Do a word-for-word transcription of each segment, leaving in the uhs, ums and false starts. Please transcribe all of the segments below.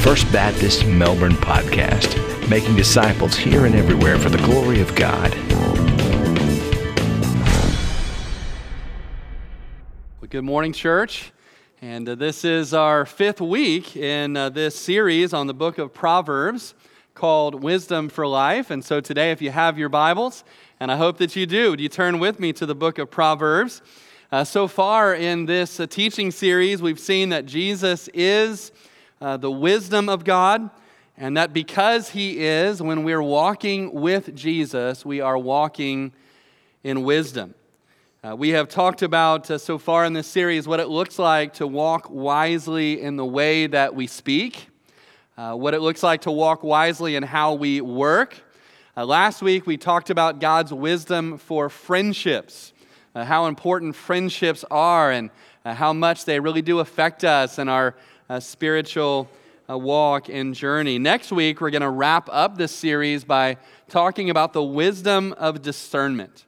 First Baptist Melbourne podcast, making disciples here and everywhere for the glory of God. Well, good morning, church. And uh, this is our fifth week in uh, this series on the book of Proverbs called Wisdom for Life. And so today, if you have your Bibles, and I hope that you do, you turn with me to the book of Proverbs. Uh, so far in this uh, teaching series, we've seen that Jesus is Uh, the wisdom of God, and that because He is, when we're walking with Jesus, we are walking in wisdom. Uh, we have talked about uh, so far in this series what it looks like to walk wisely in the way that we speak, uh, what it looks like to walk wisely in how we work. Uh, last week we talked about God's wisdom for friendships, uh, how important friendships are, and uh, how much they really do affect us and our A spiritual uh, walk and journey. Next week, we're going to wrap up this series by talking about the wisdom of discernment,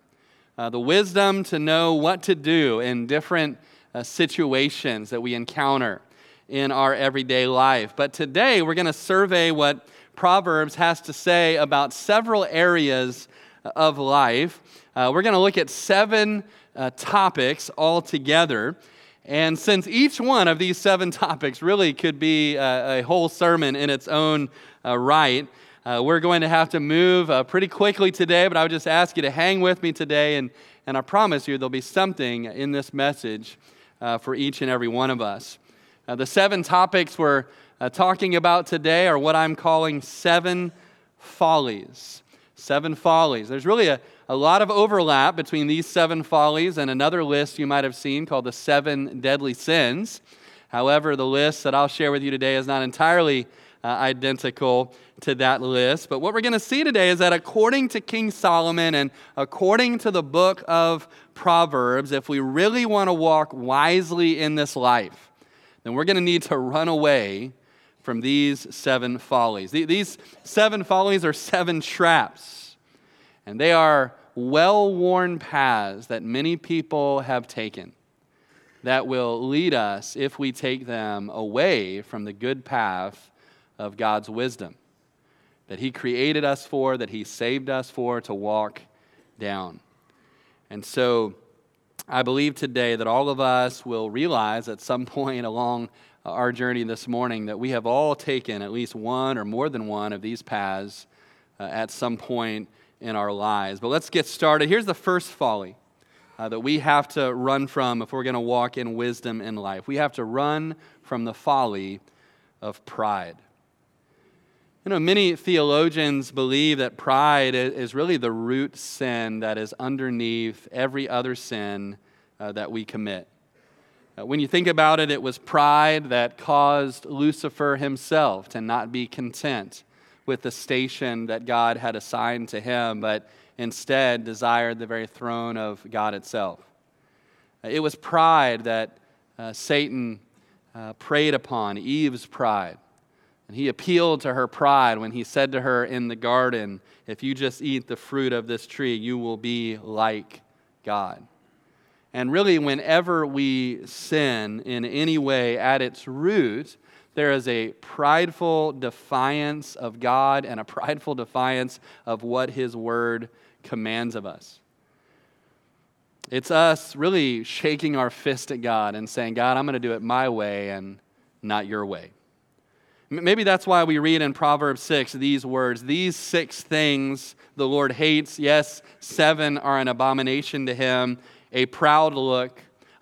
uh, the wisdom to know what to do in different uh, situations that we encounter in our everyday life. But today, we're going to survey what Proverbs has to say about several areas of life. Uh, we're going to look at seven uh, topics altogether. And since each one of these seven topics really could be a, a whole sermon in its own uh, right, uh, we're going to have to move uh, pretty quickly today, but I would just ask you to hang with me today, and, and I promise you there'll be something in this message uh, for each and every one of us. Uh, the seven topics we're uh, talking about today are what I'm calling seven follies. Seven follies. There's really a A lot of overlap between these seven follies and another list you might have seen called the seven deadly sins. However, the list that I'll share with you today is not entirely uh, identical to that list. But what we're going to see today is that according to King Solomon and according to the book of Proverbs, if we really want to walk wisely in this life, then we're going to need to run away from these seven follies. These seven follies are seven traps. And they are well-worn paths that many people have taken that will lead us, if we take them, away from the good path of God's wisdom that He created us for, that He saved us for, to walk down. And so I believe today that all of us will realize at some point along our journey this morning that we have all taken at least one or more than one of these paths uh, at some point in our lives. But let's get started. Here's the first folly uh, that we have to run from if we're going to walk in wisdom in life. We have to run from the folly of pride. You know, many theologians believe that pride is really the root sin that is underneath every other sin uh, that we commit. Uh, when you think about it, it was pride that caused Lucifer himself to not be content with the station that God had assigned to him, but instead desired the very throne of God itself. It was pride that uh, Satan uh, preyed upon, Eve's pride. And he appealed to her pride when he said to her in the garden, "If you just eat the fruit of this tree, you will be like God." And really, whenever we sin in any way, at its root, there is a prideful defiance of God and a prideful defiance of what His Word commands of us. It's us really shaking our fist at God and saying, "God, I'm going to do it my way and not your way." Maybe that's why we read in Proverbs six these words, "These six things the Lord hates. Yes, seven are an abomination to Him: a proud look,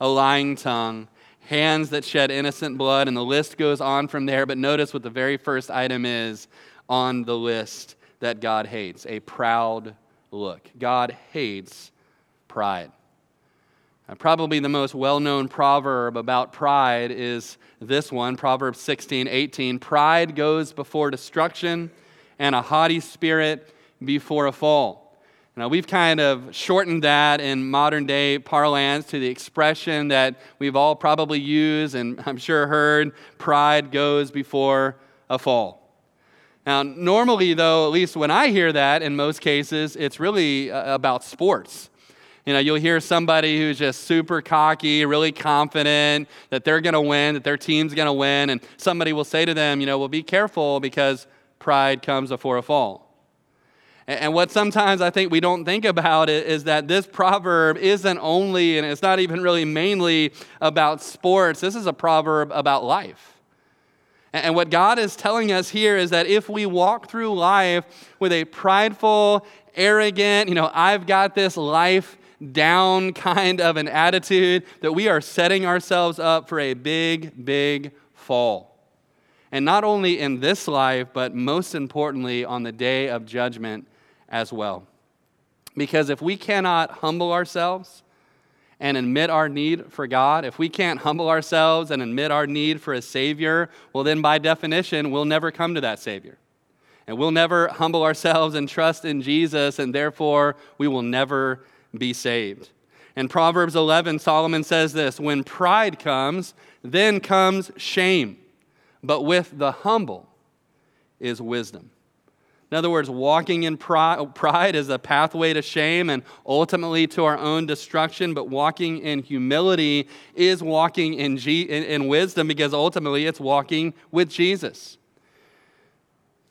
a lying tongue, hands that shed innocent blood," and the list goes on from there. But notice what the very first item is on the list that God hates: a proud look. God hates pride. And probably the most well-known proverb about pride is this one, Proverbs sixteen eighteen. "Pride goes before destruction, and a haughty spirit before a fall." Now, we've kind of shortened that in modern-day parlance to the expression that we've all probably used and I'm sure heard: pride goes before a fall. Now, normally, though, at least when I hear that, in most cases, it's really about sports. You know, you'll hear somebody who's just super cocky, really confident that they're going to win, that their team's going to win, and somebody will say to them, you know, well, be careful because pride comes before a fall. And what sometimes I think we don't think about it is that this proverb isn't only, and it's not even really mainly about sports. This is a proverb about life. And what God is telling us here is that if we walk through life with a prideful, arrogant, you know, I've got this life down kind of an attitude, that we are setting ourselves up for a big, big fall. And not only in this life, but most importantly, on the day of judgment as well. Because if we cannot humble ourselves and admit our need for God, if we can't humble ourselves and admit our need for a Savior, well, then by definition, we'll never come to that Savior. And we'll never humble ourselves and trust in Jesus, and therefore, we will never be saved. In Proverbs eleven, Solomon says this, "When pride comes, then comes shame. But with the humble is wisdom." In other words, walking in pride is a pathway to shame and ultimately to our own destruction, but walking in humility is walking in G- in wisdom because ultimately it's walking with Jesus.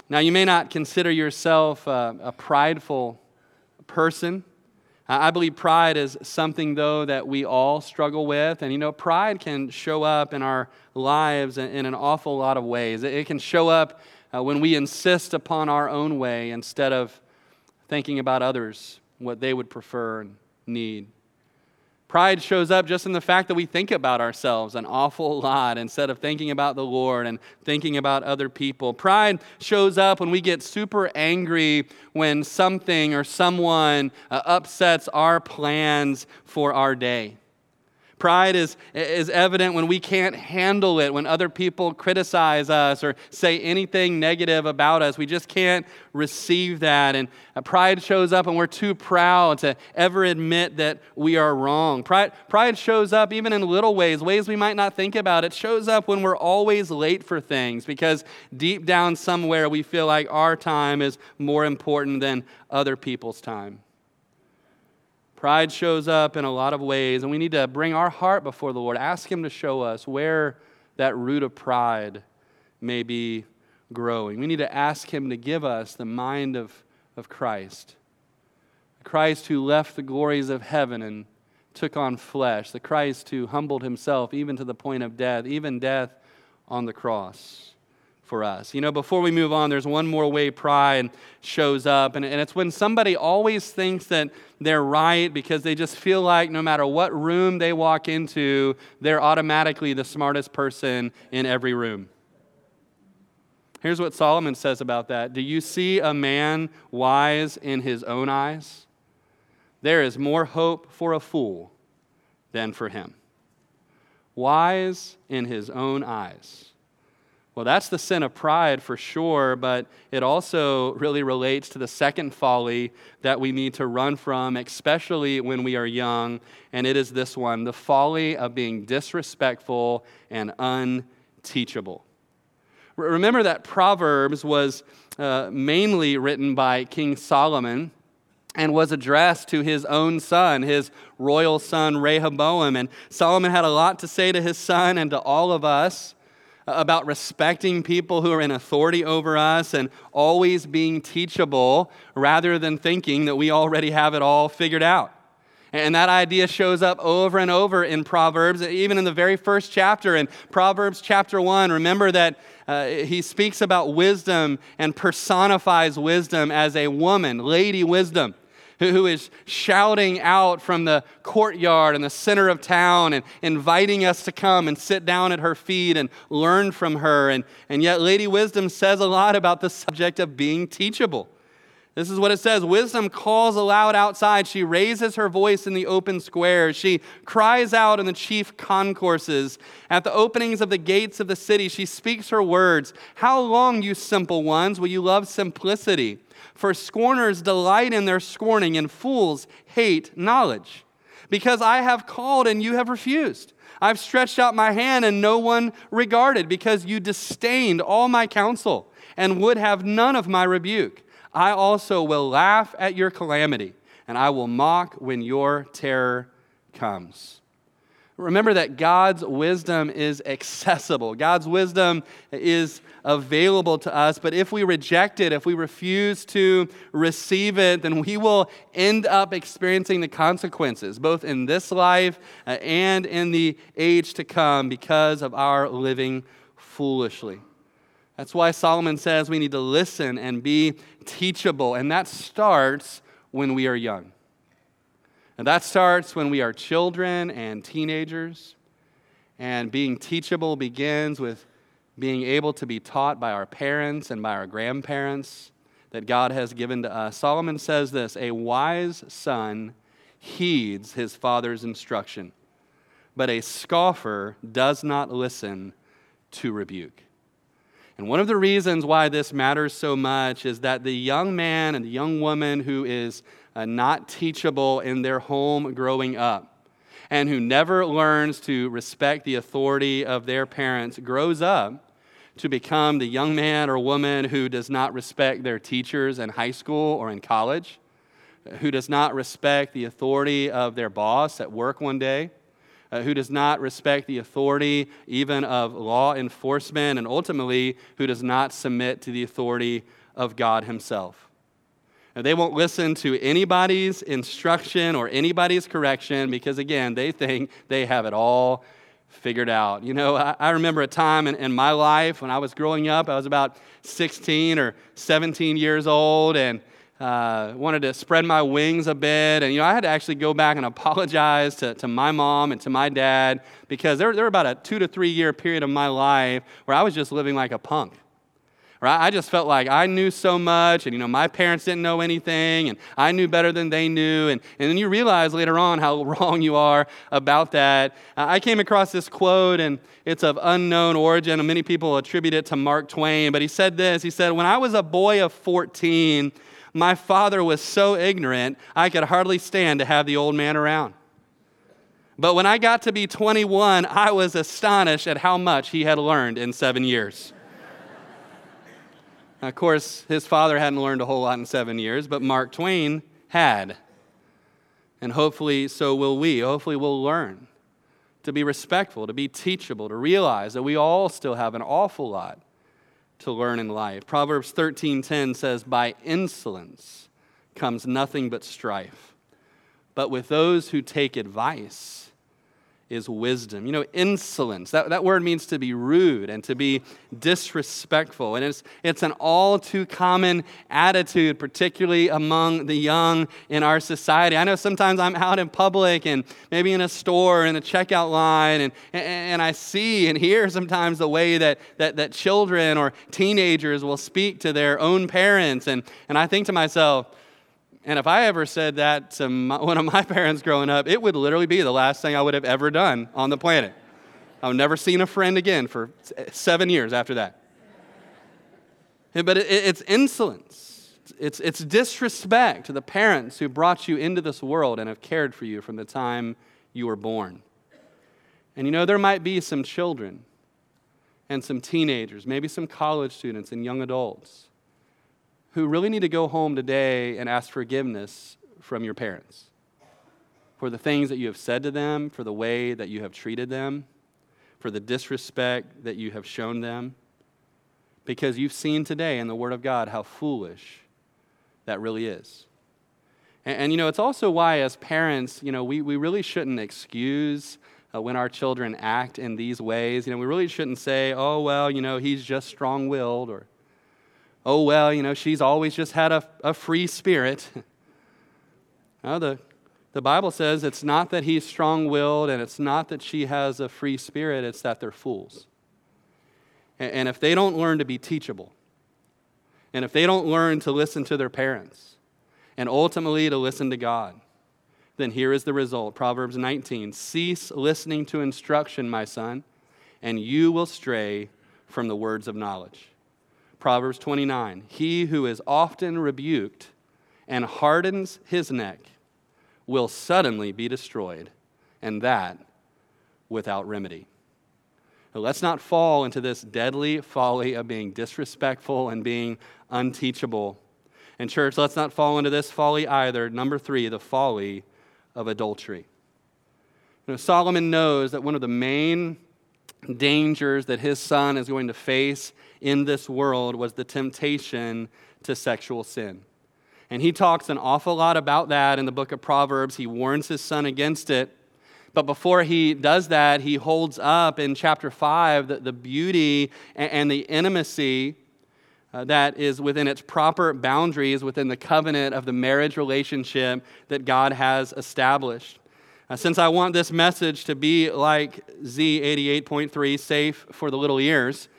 Now, you may not consider yourself a, a prideful person. I believe pride is something, though, that we all struggle with. And, you know, pride can show up in our lives in an awful lot of ways. It can show up uh, when we insist upon our own way instead of thinking about others, what they would prefer and need. Pride shows up just in the fact that we think about ourselves an awful lot instead of thinking about the Lord and thinking about other people. Pride shows up when we get super angry when something or someone uh, upsets our plans for our day. Pride is, is evident when we can't handle it, when other people criticize us or say anything negative about us. We just can't receive that. And pride shows up when we're too proud to ever admit that we are wrong. Pride, pride shows up even in little ways, ways we might not think about. It shows up when we're always late for things because deep down somewhere we feel like our time is more important than other people's time. Pride shows up in a lot of ways, and we need to bring our heart before the Lord. Ask Him to show us where that root of pride may be growing. We need to ask Him to give us the mind of, of Christ. Christ who left the glories of heaven and took on flesh. The Christ who humbled Himself even to the point of death, even death on the cross for us. You know, before we move on, there's one more way pride shows up, and, and it's when somebody always thinks that they're right because they just feel like no matter what room they walk into, they're automatically the smartest person in every room. Here's what Solomon says about that. Do you see a man wise in his own eyes? There is more hope for a fool than for him. Wise in his own eyes. Well, that's the sin of pride for sure, but it also really relates to the second folly that we need to run from, especially when we are young, and it is this one, the folly of being disrespectful and unteachable. Remember that Proverbs was uh, mainly written by King Solomon, and was addressed to his own son, his royal son Rehoboam, and Solomon had a lot to say to his son and to all of us about respecting people who are in authority over us and always being teachable rather than thinking that we already have it all figured out. And that idea shows up over and over in Proverbs, even in the very first chapter. In Proverbs chapter one, remember that uh, he speaks about wisdom and personifies wisdom as a woman, Lady Wisdom, who is shouting out from the courtyard in the center of town and inviting us to come and sit down at her feet and learn from her. And, and yet Lady Wisdom says a lot about the subject of being teachable. This is what it says. Wisdom calls aloud outside. She raises her voice in the open square. She cries out in the chief concourses. At the openings of the gates of the city, she speaks her words. How long, you simple ones, will you love simplicity? For scorners delight in their scorning, and fools hate knowledge. Because I have called, and you have refused. I've stretched out my hand, and no one regarded, because you disdained all my counsel, and would have none of my rebuke. I also will laugh at your calamity, and I will mock when your terror comes. Remember that God's wisdom is accessible. God's wisdom is available to us, but if we reject it, if we refuse to receive it, then we will end up experiencing the consequences, both in this life and in the age to come, because of our living foolishly. That's why Solomon says we need to listen and be teachable, and that starts when we are young. And that starts when we are children and teenagers. And being teachable begins with being able to be taught by our parents and by our grandparents that God has given to us. Solomon says this, "A wise son heeds his father's instruction, but a scoffer does not listen to rebuke." And one of the reasons why this matters so much is that the young man and the young woman who is Uh, not teachable in their home growing up, and who never learns to respect the authority of their parents, grows up to become the young man or woman who does not respect their teachers in high school or in college, who does not respect the authority of their boss at work one day, uh, who does not respect the authority even of law enforcement, and ultimately who does not submit to the authority of God himself. They won't listen to anybody's instruction or anybody's correction because, again, they think they have it all figured out. You know, I, I remember a time in, in my life when I was growing up. I was about sixteen or seventeen years old and uh, wanted to spread my wings a bit. And, you know, I had to actually go back and apologize to, to my mom and to my dad because there, there were about a two to three year period of my life where I was just living like a punk. Right? I just felt like I knew so much, and you know, my parents didn't know anything, and I knew better than they knew, and, and then you realize later on how wrong you are about that. Uh, I came across this quote, and it's of unknown origin, and many people attribute it to Mark Twain, but he said this, he said, "When I was a boy of fourteen, my father was so ignorant, I could hardly stand to have the old man around. But when I got to be twenty-one, I was astonished at how much he had learned in seven years. Of course, his father hadn't learned a whole lot in seven years, but Mark Twain had. And hopefully so will we. Hopefully we'll learn to be respectful, to be teachable, to realize that we all still have an awful lot to learn in life. Proverbs thirteen ten says, "By insolence comes nothing but strife, but with those who take advice is wisdom." You know, insolence, that, that word means to be rude and to be disrespectful. And it's it's an all too common attitude, particularly among the young in our society. I know sometimes I'm out in public and maybe in a store, in a checkout line, and, and, and I see and hear sometimes the way that, that, that children or teenagers will speak to their own parents. And, and I think to myself, and if I ever said that to my, one of my parents growing up, it would literally be the last thing I would have ever done on the planet. I've never seen a friend again for seven years after that. But it, it's insolence. It's, it's disrespect to the parents who brought you into this world and have cared for you from the time you were born. And you know, there might be some children and some teenagers, maybe some college students and young adults who really need to go home today and ask forgiveness from your parents for the things that you have said to them, for the way that you have treated them, for the disrespect that you have shown them, because you've seen today in the Word of God how foolish that really is. And, and you know, it's also why as parents, you know, we, we really shouldn't excuse uh, when our children act in these ways. You know, we really shouldn't say, oh, well, you know, he's just strong-willed, or oh, well, you know, she's always just had a, a free spirit. No, the, the Bible says it's not that he's strong-willed and it's not that she has a free spirit, it's that they're fools. And, and if they don't learn to be teachable, and if they don't learn to listen to their parents, and ultimately to listen to God, then here is the result. Proverbs nineteen, "Cease listening to instruction, my son, and you will stray from the words of knowledge." Proverbs twenty-nine, "He who is often rebuked and hardens his neck will suddenly be destroyed, and that without remedy." Now, let's not fall into this deadly folly of being disrespectful and being unteachable. And church, let's not fall into this folly either. Number three, the folly of adultery. You know, Solomon knows that one of the main dangers that his son is going to face in this world was the temptation to sexual sin. And he talks an awful lot about that in the book of Proverbs. He warns his son against it. But before he does that, he holds up in chapter five the, the beauty and, and the intimacy uh, that is within its proper boundaries, within the covenant of the marriage relationship that God has established. Uh, since I want this message to be like Z eighty-eight point three, safe for the little ears,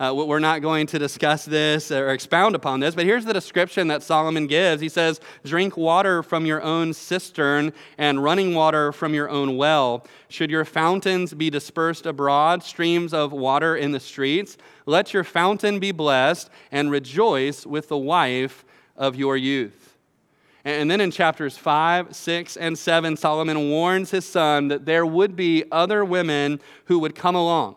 Uh, we're not going to discuss this or expound upon this, but here's the description that Solomon gives. He says, drink water from your own cistern and running water from your own well. Should your fountains be dispersed abroad, streams of water in the streets, let your fountain be blessed and rejoice with the wife of your youth. And then in chapters five, six, and seven, Solomon warns his son that there would be other women who would come along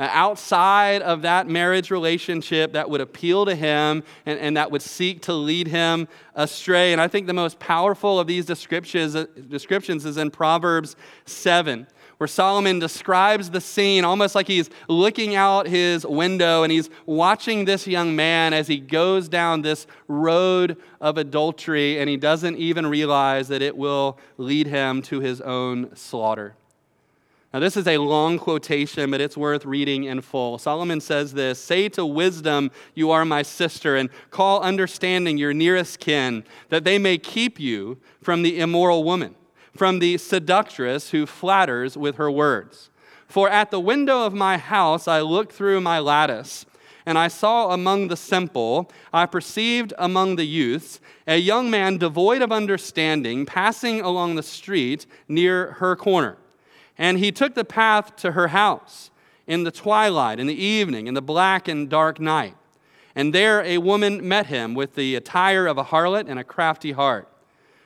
outside of that marriage relationship that would appeal to him and, and that would seek to lead him astray. And I think the most powerful of these descriptions, descriptions is in Proverbs seven, where Solomon describes the scene almost like he's looking out his window and he's watching this young man as he goes down this road of adultery, and he doesn't even realize that it will lead him to his own slaughter. Now, this is a long quotation, but it's worth reading in full. Solomon says this, say to wisdom, you are my sister, and call understanding your nearest kin, that they may keep you from the immoral woman, from the seductress who flatters with her words. For at the window of my house I looked through my lattice, and I saw among the simple, I perceived among the youths, a young man devoid of understanding, passing along the street near her corner. And he took the path to her house in the twilight, in the evening, in the black and dark night. And there a woman met him with the attire of a harlot and a crafty heart.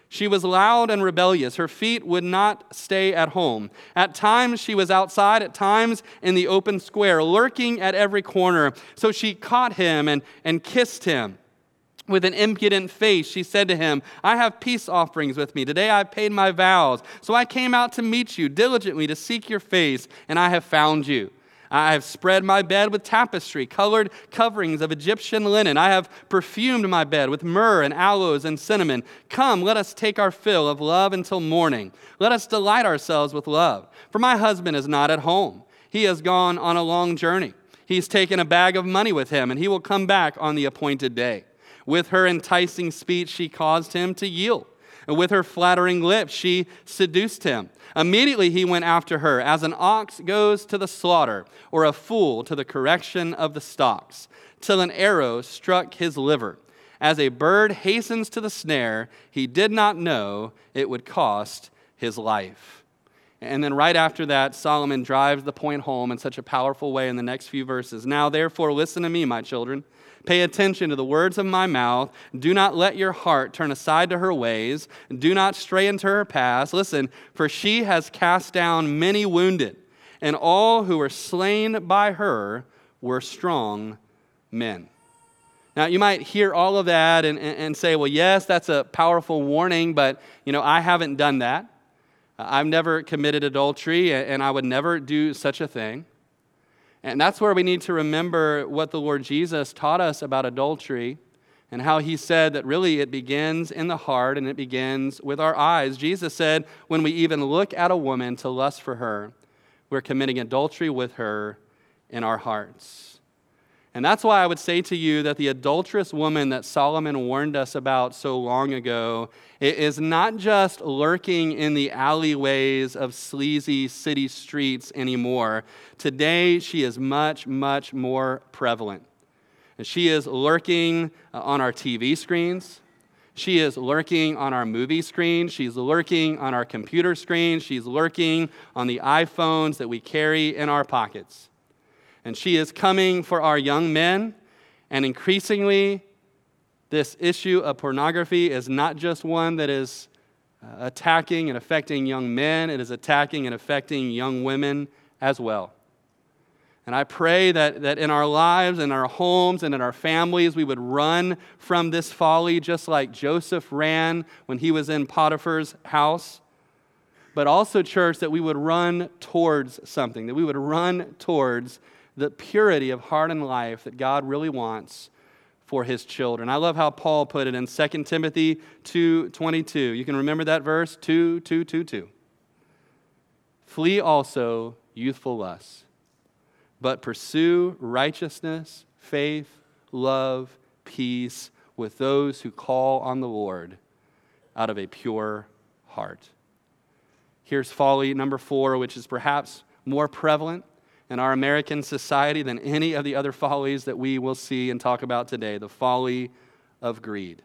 She was loud and rebellious. Her feet would not stay at home. At times she was outside, at times in the open square, lurking at every corner. So she caught him and, and kissed him. With an impudent face, she said to him, I have peace offerings with me. Today I paid my vows. So I came out to meet you diligently to seek your face, and I have found you. I have spread my bed with tapestry, colored coverings of Egyptian linen. I have perfumed my bed with myrrh and aloes and cinnamon. Come, let us take our fill of love until morning. Let us delight ourselves with love. For my husband is not at home. He has gone on a long journey. He's taken a bag of money with him, and he will come back on the appointed day. With her enticing speech, she caused him to yield. And with her flattering lips, she seduced him. Immediately he went after her, as an ox goes to the slaughter, or a fool to the correction of the stocks, till an arrow struck his liver. As a bird hastens to the snare, he did not know it would cost his life. And then right after that, Solomon drives the point home in such a powerful way in the next few verses. Now, therefore, listen to me, my children. Pay attention to the words of my mouth. Do not let your heart turn aside to her ways. Do not stray into her paths. Listen, for she has cast down many wounded, and all who were slain by her were strong men. Now, you might hear all of that and, and, and say, well, yes, that's a powerful warning, but, you know, I haven't done that. I've never committed adultery, and I would never do such a thing. And that's where we need to remember what the Lord Jesus taught us about adultery and how he said that really it begins in the heart and it begins with our eyes. Jesus said, when we even look at a woman to lust for her, we're committing adultery with her in our hearts. And that's why I would say to you that the adulterous woman that Solomon warned us about so long ago is not just lurking in the alleyways of sleazy city streets anymore. Today, she is much, much more prevalent. And she is lurking on our T V screens. She is lurking on our movie screen. She's lurking on our computer screen. She's lurking on the iPhones that we carry in our pockets. And she is coming for our young men. And increasingly, this issue of pornography is not just one that is attacking and affecting young men. It is attacking and affecting young women as well. And I pray that, that in our lives, in our homes, and in our families, we would run from this folly just like Joseph ran when he was in Potiphar's house. But also, church, that we would run towards something, that we would run towards the purity of heart and life that God really wants for his children. I love how Paul put it in Second Timothy two twenty-two. You can remember that verse, two, two, two, two. Flee also youthful lusts, but pursue righteousness, faith, love, peace with those who call on the Lord out of a pure heart. Here's folly number four, which is perhaps more prevalent in our American society than any of the other follies that we will see and talk about today, the folly of greed.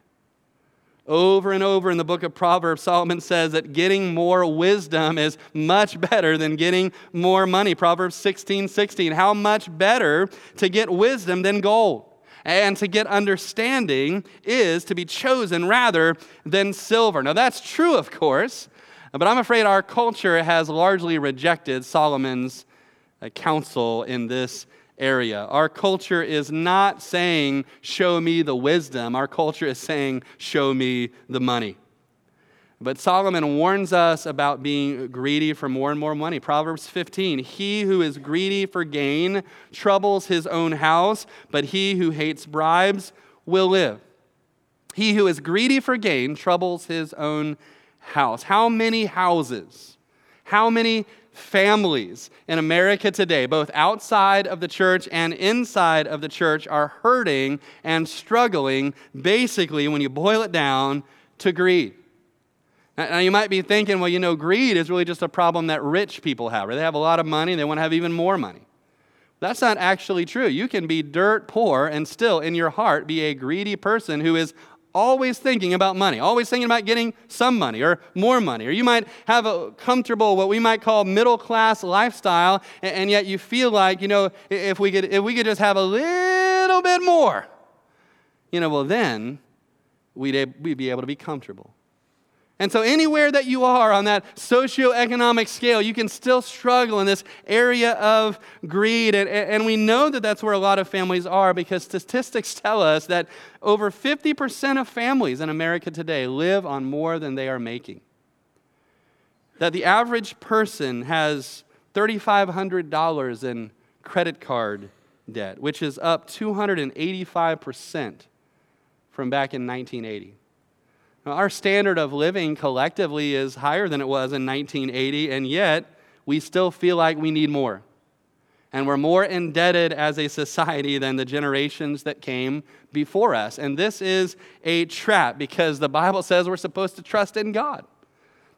Over and over in the book of Proverbs, Solomon says that getting more wisdom is much better than getting more money. Proverbs sixteen sixteen, how much better to get wisdom than gold? And to get understanding is to be chosen rather than silver. Now that's true, of course, but I'm afraid our culture has largely rejected Solomon's counsel in this area. Our culture is not saying, show me the wisdom. Our culture is saying, show me the money. But Solomon warns us about being greedy for more and more money. Proverbs fifteen, he who is greedy for gain troubles his own house, but he who hates bribes will live. He who is greedy for gain troubles his own house. How many houses? How many families in America today, both outside of the church and inside of the church, are hurting and struggling, basically, when you boil it down, to greed. Now, you might be thinking, well, you know, greed is really just a problem that rich people have, right? They have a lot of money, they want to have even more money. That's not actually true. You can be dirt poor and still, in your heart, be a greedy person who is always thinking about money, always thinking about getting some money or more money. Or you might have a comfortable, what we might call middle-class lifestyle, and yet you feel like, you know, if we could if we could just have a little bit more, you know, well then we'd, we'd be able to be comfortable. And so anywhere that you are on that socioeconomic scale, you can still struggle in this area of greed. And, and we know that that's where a lot of families are because statistics tell us that over fifty percent of families in America today live on more than they are making. That the average person has three thousand five hundred dollars in credit card debt, which is up two hundred eighty-five percent from back in nineteen eighty. Our standard of living collectively is higher than it was in nineteen eighty, and yet we still feel like we need more. And we're more indebted as a society than the generations that came before us. And this is a trap because the Bible says we're supposed to trust in God,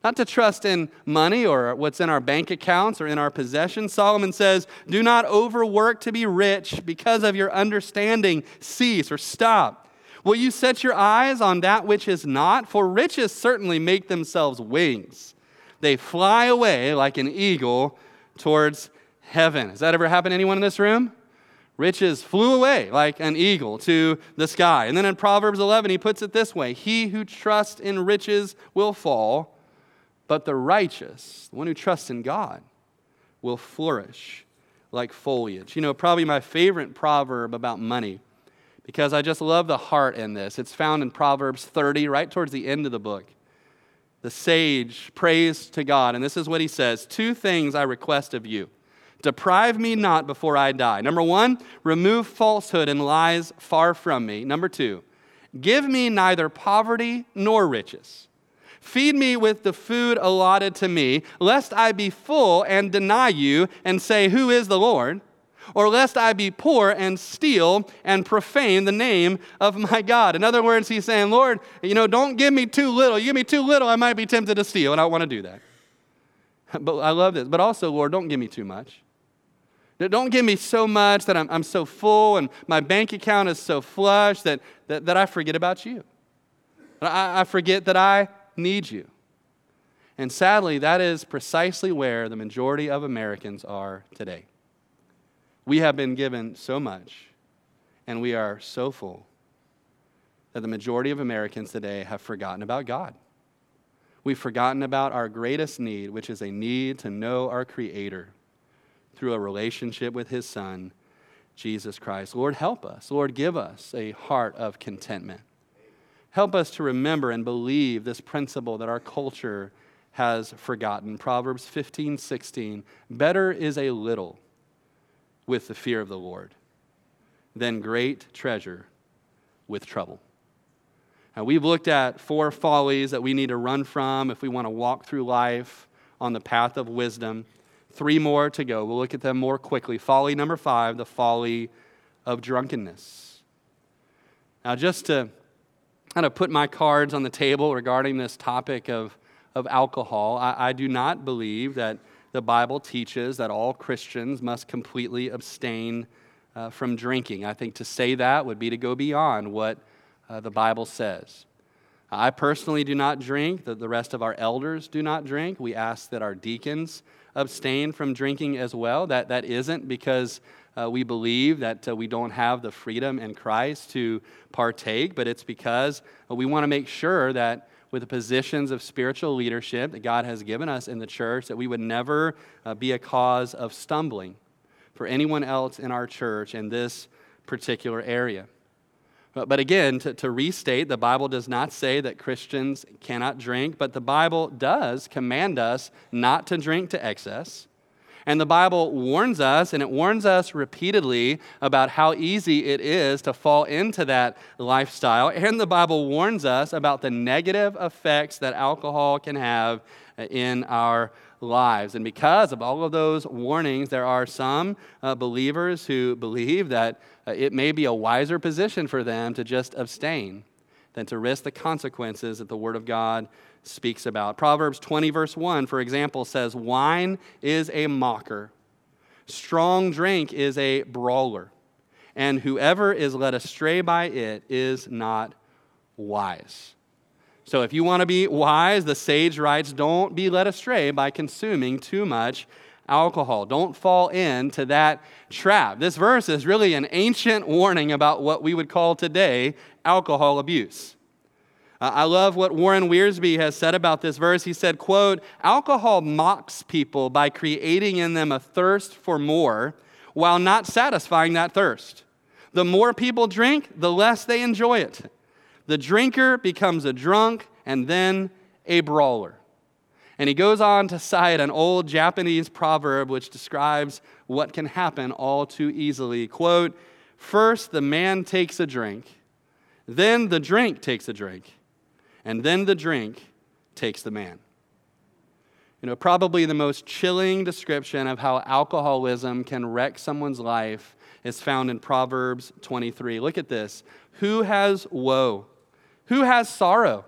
not to trust in money or what's in our bank accounts or in our possessions. Solomon says, do not overwork to be rich because of your understanding. Cease or stop. Will you set your eyes on that which is not? For riches certainly make themselves wings. They fly away like an eagle towards heaven. Has that ever happened to anyone in this room? Riches flew away like an eagle to the sky. And then in Proverbs eleven, he puts it this way. He who trusts in riches will fall, but the righteous, the one who trusts in God, will flourish like foliage. You know, probably my favorite proverb about money, because I just love the heart in this. It's found in Proverbs thirty, right towards the end of the book. The sage prays to God, and this is what he says. Two things I request of you. Deprive me not before I die. Number one, remove falsehood and lies far from me. Number two, give me neither poverty nor riches. Feed me with the food allotted to me, lest I be full and deny you and say, who is the Lord? Or lest I be poor and steal and profane the name of my God. In other words, he's saying, Lord, you know, don't give me too little. You give me too little, I might be tempted to steal, and I don't want to do that. But I love this. But also, Lord, don't give me too much. Don't give me so much that I'm, I'm so full and my bank account is so flush that, that, that I forget about you. I, I forget that I need you. And sadly, that is precisely where the majority of Americans are today. We have been given so much, and we are so full that the majority of Americans today have forgotten about God. We've forgotten about our greatest need, which is a need to know our Creator, through a relationship with his Son, Jesus Christ. Lord, help us. Lord, give us a heart of contentment. Help us to remember and believe this principle that our culture has forgotten. Proverbs fifteen sixteen, better is a little with the fear of the Lord than great treasure with trouble. Now, we've looked at four follies that we need to run from if we want to walk through life on the path of wisdom. Three more to go. We'll look at them more quickly. Folly number five, the folly of drunkenness. Now, just to kind of put my cards on the table regarding this topic of, of alcohol, I, I do not believe that the Bible teaches that all Christians must completely abstain uh, from drinking. I think to say that would be to go beyond what Uh, the Bible says. I personally do not drink, the, the rest of our elders do not drink. We ask that our deacons abstain from drinking as well. That, that isn't because uh, we believe that uh, we don't have the freedom in Christ to partake, but it's because uh, we want to make sure that with the positions of spiritual leadership that God has given us in the church, that we would never uh, be a cause of stumbling for anyone else in our church in this particular area. But again, to, to restate, the Bible does not say that Christians cannot drink, but the Bible does command us not to drink to excess. And the Bible warns us, and it warns us repeatedly about how easy it is to fall into that lifestyle. And the Bible warns us about the negative effects that alcohol can have in our lives. And because of all of those warnings, there are some uh, believers who believe that uh, it may be a wiser position for them to just abstain than to risk the consequences that the Word of God speaks about. Proverbs twenty verse one, for example, says, wine is a mocker, strong drink is a brawler, and whoever is led astray by it is not wise. So if you want to be wise, the sage writes, don't be led astray by consuming too much alcohol. Don't fall into that trap. This verse is really an ancient warning about what we would call today alcohol abuse. Uh, I love what Warren Wiersbe has said about this verse. He said, quote, alcohol mocks people by creating in them a thirst for more while not satisfying that thirst. The more people drink, the less they enjoy it. The drinker becomes a drunk and then a brawler. And he goes on to cite an old Japanese proverb which describes what can happen all too easily. Quote, first the man takes a drink, then the drink takes a drink, and then the drink takes the man. You know, probably the most chilling description of how alcoholism can wreck someone's life is found in Proverbs twenty-three. Look at this. Who has woe? Who has sorrow?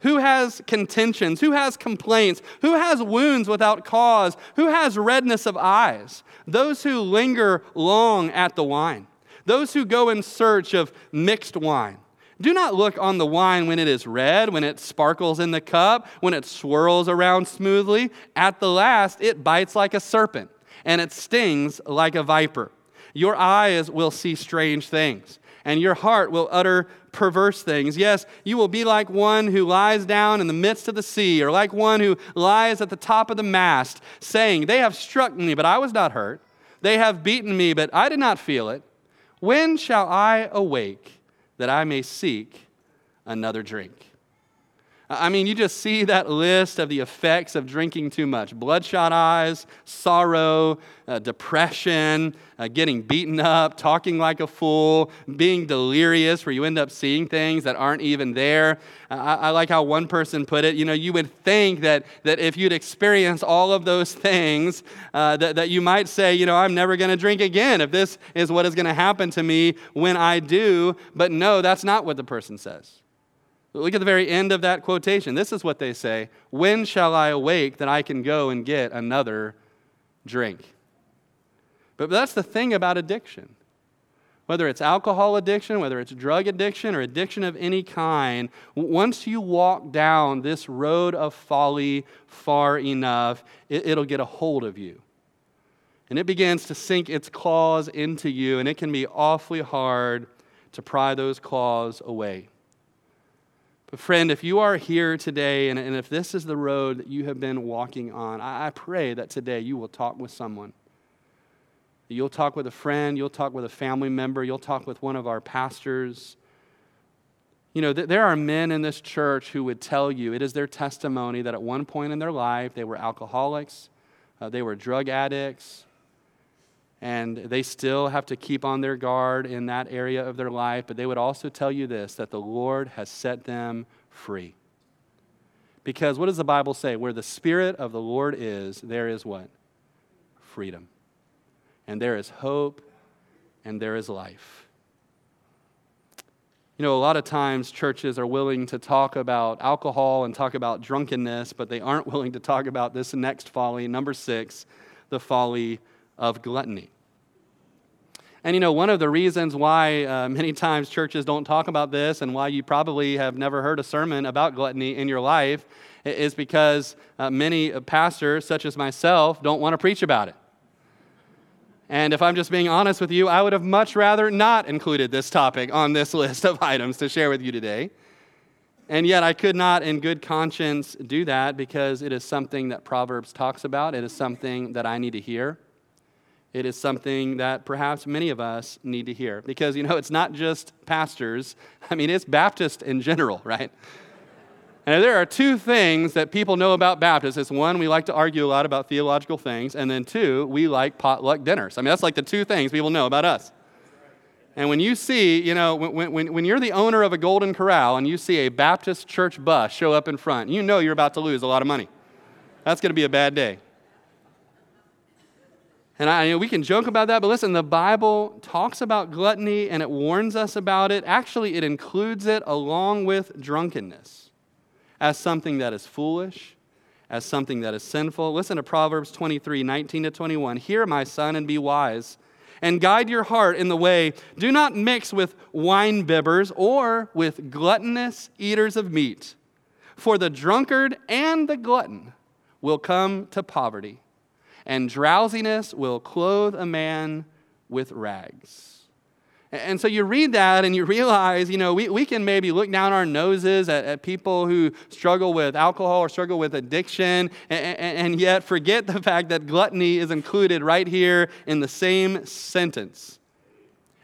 Who has contentions? Who has complaints? Who has wounds without cause? Who has redness of eyes? Those who linger long at the wine. Those who go in search of mixed wine. Do not look on the wine when it is red, when it sparkles in the cup, when it swirls around smoothly. At the last, it bites like a serpent, and it stings like a viper. Your eyes will see strange things, and your heart will utter perverse things. Yes, you will be like one who lies down in the midst of the sea, or like one who lies at the top of the mast, saying, they have struck me, but I was not hurt. They have beaten me, but I did not feel it. When shall I awake that I may seek another drink? I mean, you just see that list of the effects of drinking too much. Bloodshot eyes, sorrow, uh, depression, uh, getting beaten up, talking like a fool, being delirious where you end up seeing things that aren't even there. Uh, I, I like how one person put it. You know, you would think that that if you'd experience all of those things, uh, that, that you might say, you know, I'm never going to drink again if this is what is going to happen to me when I do. But no, that's not what the person says. Look at the very end of that quotation. This is what they say. When shall I awake that I can go and get another drink? But that's the thing about addiction. Whether it's alcohol addiction, whether it's drug addiction, or addiction of any kind, once you walk down this road of folly far enough, it'll get a hold of you. And it begins to sink its claws into you, and it can be awfully hard to pry those claws away. But friend, if you are here today and, and if this is the road that you have been walking on, I, I pray that today you will talk with someone. You'll talk with a friend, you'll talk with a family member, you'll talk with one of our pastors. You know, th- there are men in this church who would tell you, it is their testimony that at one point in their life, they were alcoholics, uh, they were drug addicts, and they still have to keep on their guard in that area of their life, but they would also tell you this, that the Lord has set them free. Because what does the Bible say? Where the Spirit of the Lord is, there is what? Freedom. And there is hope, and there is life. You know, a lot of times churches are willing to talk about alcohol and talk about drunkenness, but they aren't willing to talk about this next folly, number six, the folly of gluttony. And you know, one of the reasons why uh, many times churches don't talk about this and why you probably have never heard a sermon about gluttony in your life is because uh, many pastors, such as myself, don't want to preach about it. And if I'm just being honest with you, I would have much rather not included this topic on this list of items to share with you today. And yet I could not in good conscience do that because it is something that Proverbs talks about. It is something that I need to hear. It is something that perhaps many of us need to hear. Because, you know, it's not just pastors. I mean, it's Baptist in general, right? And there are two things that people know about Baptists. It's one, we like to argue a lot about theological things. And then two, we like potluck dinners. I mean, that's like the two things people know about us. And when you see, you know, when when when you're the owner of a Golden Corral and you see a Baptist church bus show up in front, you know you're about to lose a lot of money. That's going to be a bad day. And I, you know, we can joke about that, but listen, the Bible talks about gluttony and it warns us about it. Actually, it includes it along with drunkenness, as something that is foolish, as something that is sinful. Listen to Proverbs twenty-three, nineteen to twenty-one. Hear, my son, and be wise, and guide your heart in the way. Do not mix with winebibbers or with gluttonous eaters of meat, for the drunkard and the glutton will come to poverty, and drowsiness will clothe a man with rags. And so you read that and you realize, you know, we, we can maybe look down our noses at, at people who struggle with alcohol or struggle with addiction and, and, and yet forget the fact that gluttony is included right here in the same sentence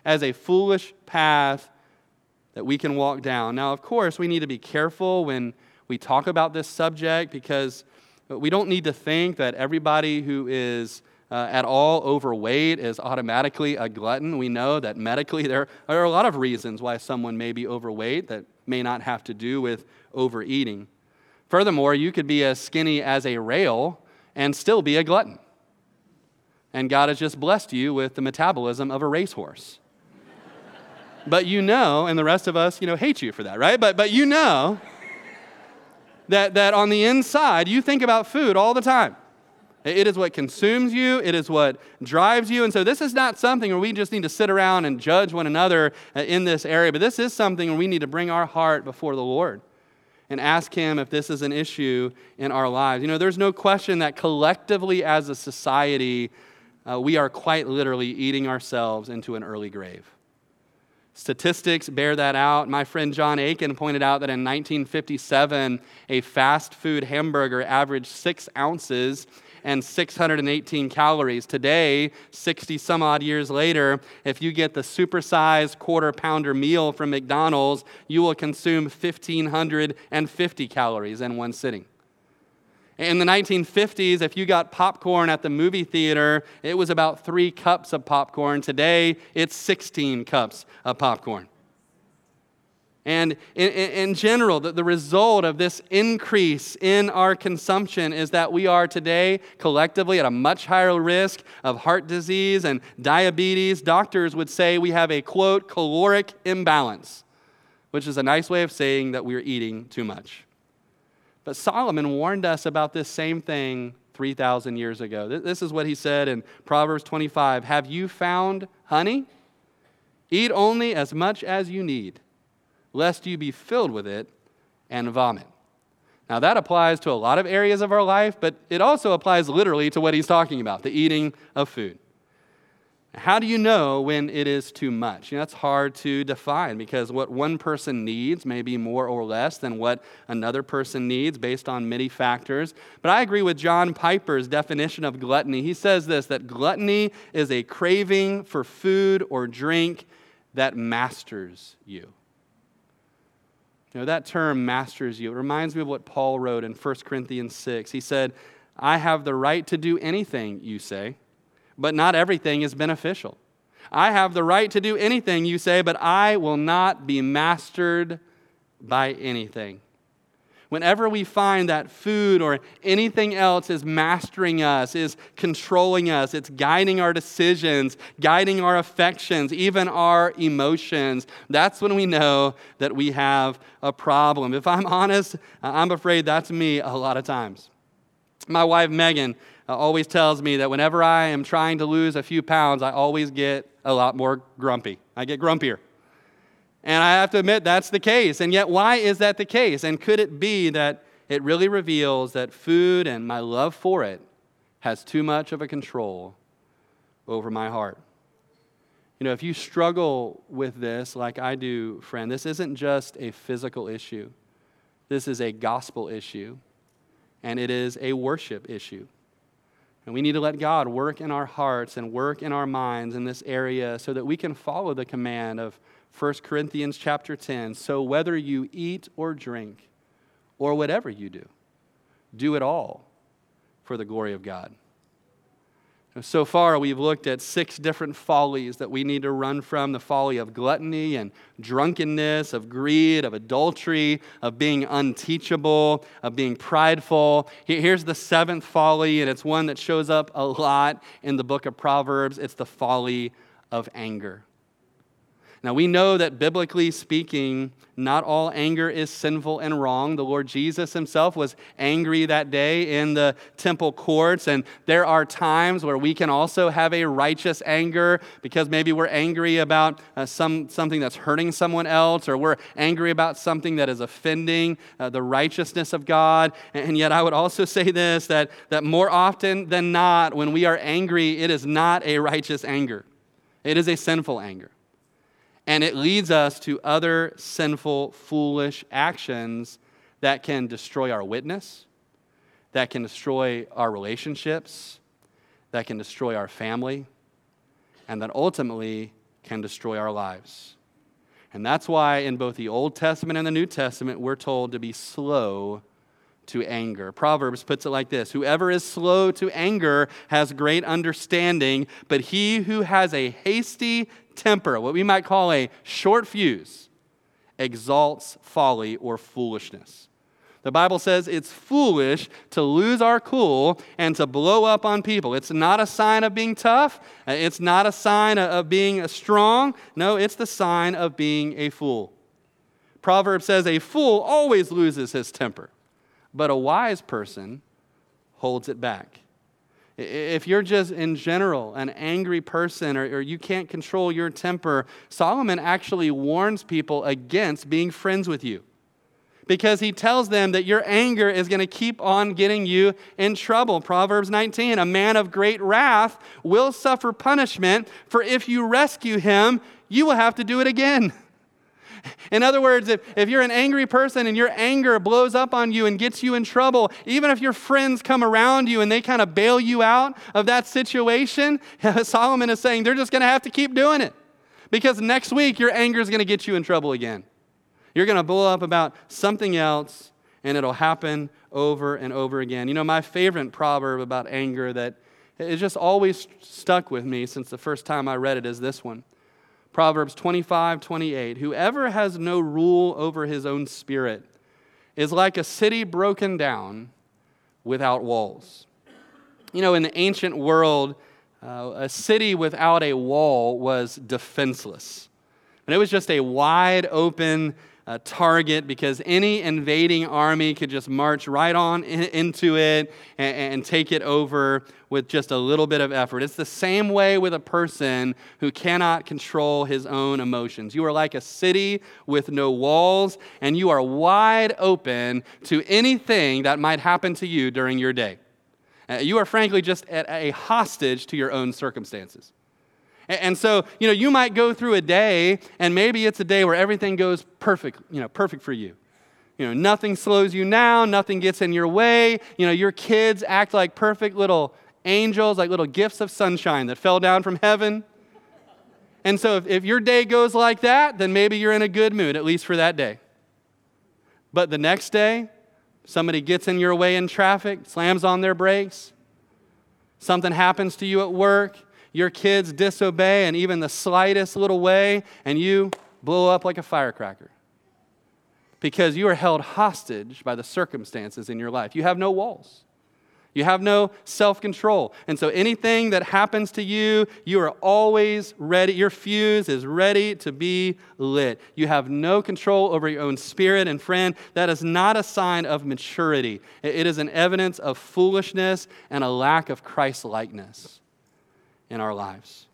as a foolish path that we can walk down. Now, of course, we need to be careful when we talk about this subject because we don't need to think that everybody who is Uh, at all overweight is automatically a glutton. We know that medically there are a lot of reasons why someone may be overweight that may not have to do with overeating. Furthermore, you could be as skinny as a rail and still be a glutton. And God has just blessed you with the metabolism of a racehorse. But you know, and the rest of us, you know, hate you for that, right? But but you know that that on the inside, you think about food all the time. It is what consumes you. It is what drives you. And so this is not something where we just need to sit around and judge one another in this area, but this is something where we need to bring our heart before the Lord and ask Him if this is an issue in our lives. You know, there's no question that collectively as a society, uh, we are quite literally eating ourselves into an early grave. Statistics bear that out. My friend John Aiken pointed out that in nineteen fifty-seven, a fast food hamburger averaged six ounces and six hundred eighteen calories. Today, sixty some odd years later, if you get the supersized quarter pounder meal from McDonald's, you will consume one thousand five hundred fifty calories in one sitting. In the nineteen fifties, if you got popcorn at the movie theater, it was about three cups of popcorn. Today, it's sixteen cups of popcorn. And in, in, in general, the, the result of this increase in our consumption is that we are today collectively at a much higher risk of heart disease and diabetes. Doctors would say we have a, quote, caloric imbalance, which is a nice way of saying that we're eating too much. But Solomon warned us about this same thing three thousand years ago. This is what he said in Proverbs twenty-five, "Have you found honey? Eat only as much as you need, lest you be filled with it and vomit." Now that applies to a lot of areas of our life, but it also applies literally to what he's talking about, the eating of food. How do you know when it is too much? You know, that's hard to define because what one person needs may be more or less than what another person needs based on many factors. But I agree with John Piper's definition of gluttony. He says this, that gluttony is a craving for food or drink that masters you. You know, that term masters you. It reminds me of what Paul wrote in First Corinthians six. He said, I have the right to do anything you say, but not everything is beneficial. I have the right to do anything you say, but I will not be mastered by anything. Whenever we find that food or anything else is mastering us, is controlling us, it's guiding our decisions, guiding our affections, even our emotions, that's when we know that we have a problem. If I'm honest, I'm afraid that's me a lot of times. My wife, Megan, always tells me that whenever I am trying to lose a few pounds, I always get a lot more grumpy. I get grumpier. And I have to admit that's the case. And yet, why is that the case? And could it be that it really reveals that food and my love for it has too much of a control over my heart? You know, if you struggle with this like I do, friend, this isn't just a physical issue. This is a gospel issue, and it is a worship issue. And we need to let God work in our hearts and work in our minds in this area so that we can follow the command of First Corinthians chapter ten. So whether you eat or drink or whatever you do, do it all for the glory of God. So far, we've looked at six different follies that we need to run from, the folly of gluttony and drunkenness, of greed, of adultery, of being unteachable, of being prideful. Here's the seventh folly, and it's one that shows up a lot in the book of Proverbs. It's the folly of anger. Now, we know that biblically speaking, not all anger is sinful and wrong. The Lord Jesus himself was angry that day in the temple courts, and there are times where we can also have a righteous anger because maybe we're angry about uh, some something that's hurting someone else, or we're angry about something that is offending uh, the righteousness of God. And yet I would also say this, that, that more often than not, when we are angry, it is not a righteous anger. It is a sinful anger. And it leads us to other sinful, foolish actions that can destroy our witness, that can destroy our relationships, that can destroy our family, and that ultimately can destroy our lives. And that's why in both the Old Testament and the New Testament, we're told to be slow to anger. Proverbs puts it like this, whoever is slow to anger has great understanding, but he who has a hasty temper, what we might call a short fuse, exalts folly or foolishness. The Bible says it's foolish to lose our cool and to blow up on people. It's not a sign of being tough. It's not a sign of being strong. No, it's the sign of being a fool. Proverbs says a fool always loses his temper, but a wise person holds it back. If you're just in general an angry person or, or you can't control your temper, Solomon actually warns people against being friends with you because he tells them that your anger is going to keep on getting you in trouble. Proverbs nineteen, a man of great wrath will suffer punishment, for if you rescue him, you will have to do it again. In other words, if, if you're an angry person and your anger blows up on you and gets you in trouble, even if your friends come around you and they kind of bail you out of that situation, Solomon is saying they're just going to have to keep doing it because next week your anger is going to get you in trouble again. You're going to blow up about something else, and it'll happen over and over again. You know, my favorite proverb about anger that has just always stuck with me since the first time I read it is this one. Proverbs twenty-five, twenty-eight, whoever has no rule over his own spirit is like a city broken down without walls. You know, in the ancient world, uh, a city without a wall was defenseless. And it was just a wide open uh, target because any invading army could just march right on in, into it and, and take it over with just a little bit of effort. It's the same way with a person who cannot control his own emotions. You are like a city with no walls, and you are wide open to anything that might happen to you during your day. Uh, you are frankly just at a hostage to your own circumstances. And so, you know, you might go through a day, and maybe it's a day where everything goes perfect, you know, perfect for you. You know, nothing slows you down, nothing gets in your way. You know, your kids act like perfect little angels, like little gifts of sunshine that fell down from heaven. And so if, if your day goes like that, then maybe you're in a good mood, at least for that day. But the next day, somebody gets in your way in traffic, slams on their brakes. Something happens to you at work. Your kids disobey in even the slightest little way, and you blow up like a firecracker because you are held hostage by the circumstances in your life. You have no walls. You have no self-control. And so anything that happens to you, you are always ready. Your fuse is ready to be lit. You have no control over your own spirit. And friend, that is not a sign of maturity. It is an evidence of foolishness and a lack of Christ-likeness in our lives.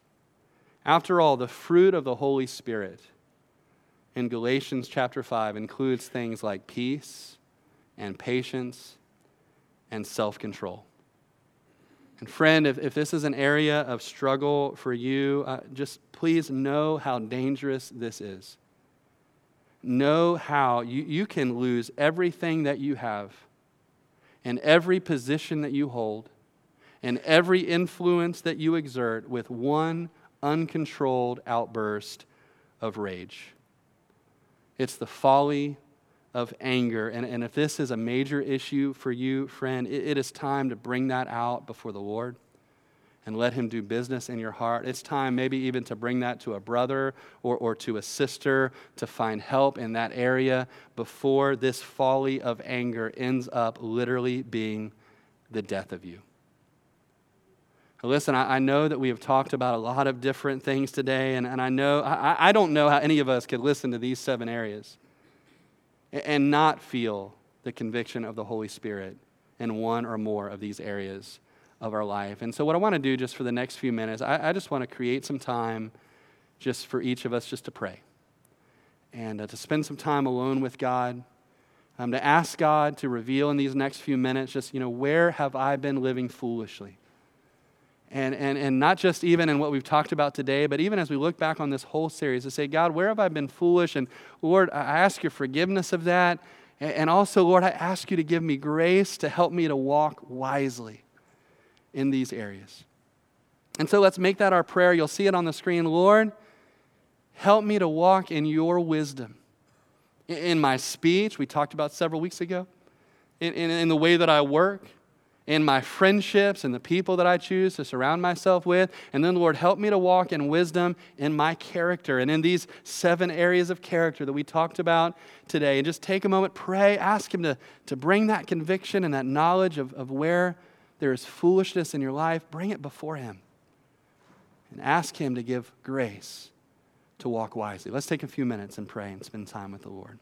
After all, the fruit of the Holy Spirit in Galatians chapter five includes things like peace and patience and self-control. And friend, if, if this is an area of struggle for you, uh, just please know how dangerous this is. Know how you, you can lose everything that you have and every position that you hold and every influence that you exert with one uncontrolled outburst of rage. It's the folly of anger. And, and if this is a major issue for you, friend, it, it is time to bring that out before the Lord and let him do business in your heart. It's time maybe even to bring that to a brother or, or to a sister to find help in that area before this folly of anger ends up literally being the death of you. Listen, I, I know that we have talked about a lot of different things today, and, and I know I, I don't know how any of us could listen to these seven areas and not feel the conviction of the Holy Spirit in one or more of these areas of our life. And so what I want to do just for the next few minutes, I, I just want to create some time just for each of us just to pray and uh, to spend some time alone with God, um, to ask God to reveal in these next few minutes just, you know, where have I been living foolishly? And, and, and not just even in what we've talked about today, but even as we look back on this whole series to say, God, where have I been foolish? And Lord, I ask your forgiveness of that. And also, Lord, I ask you to give me grace to help me to walk wisely in these areas. And so let's make that our prayer. You'll see it on the screen. Lord, help me to walk in your wisdom. In my speech, we talked about several weeks ago, in, in, in the way that I work, in my friendships and the people that I choose to surround myself with. And then, Lord, help me to walk in wisdom in my character and in these seven areas of character that we talked about today. And just take a moment, pray, ask him to, to bring that conviction and that knowledge of, of where there is foolishness in your life. Bring it before him and ask him to give grace to walk wisely. Let's take a few minutes and pray and spend time with the Lord.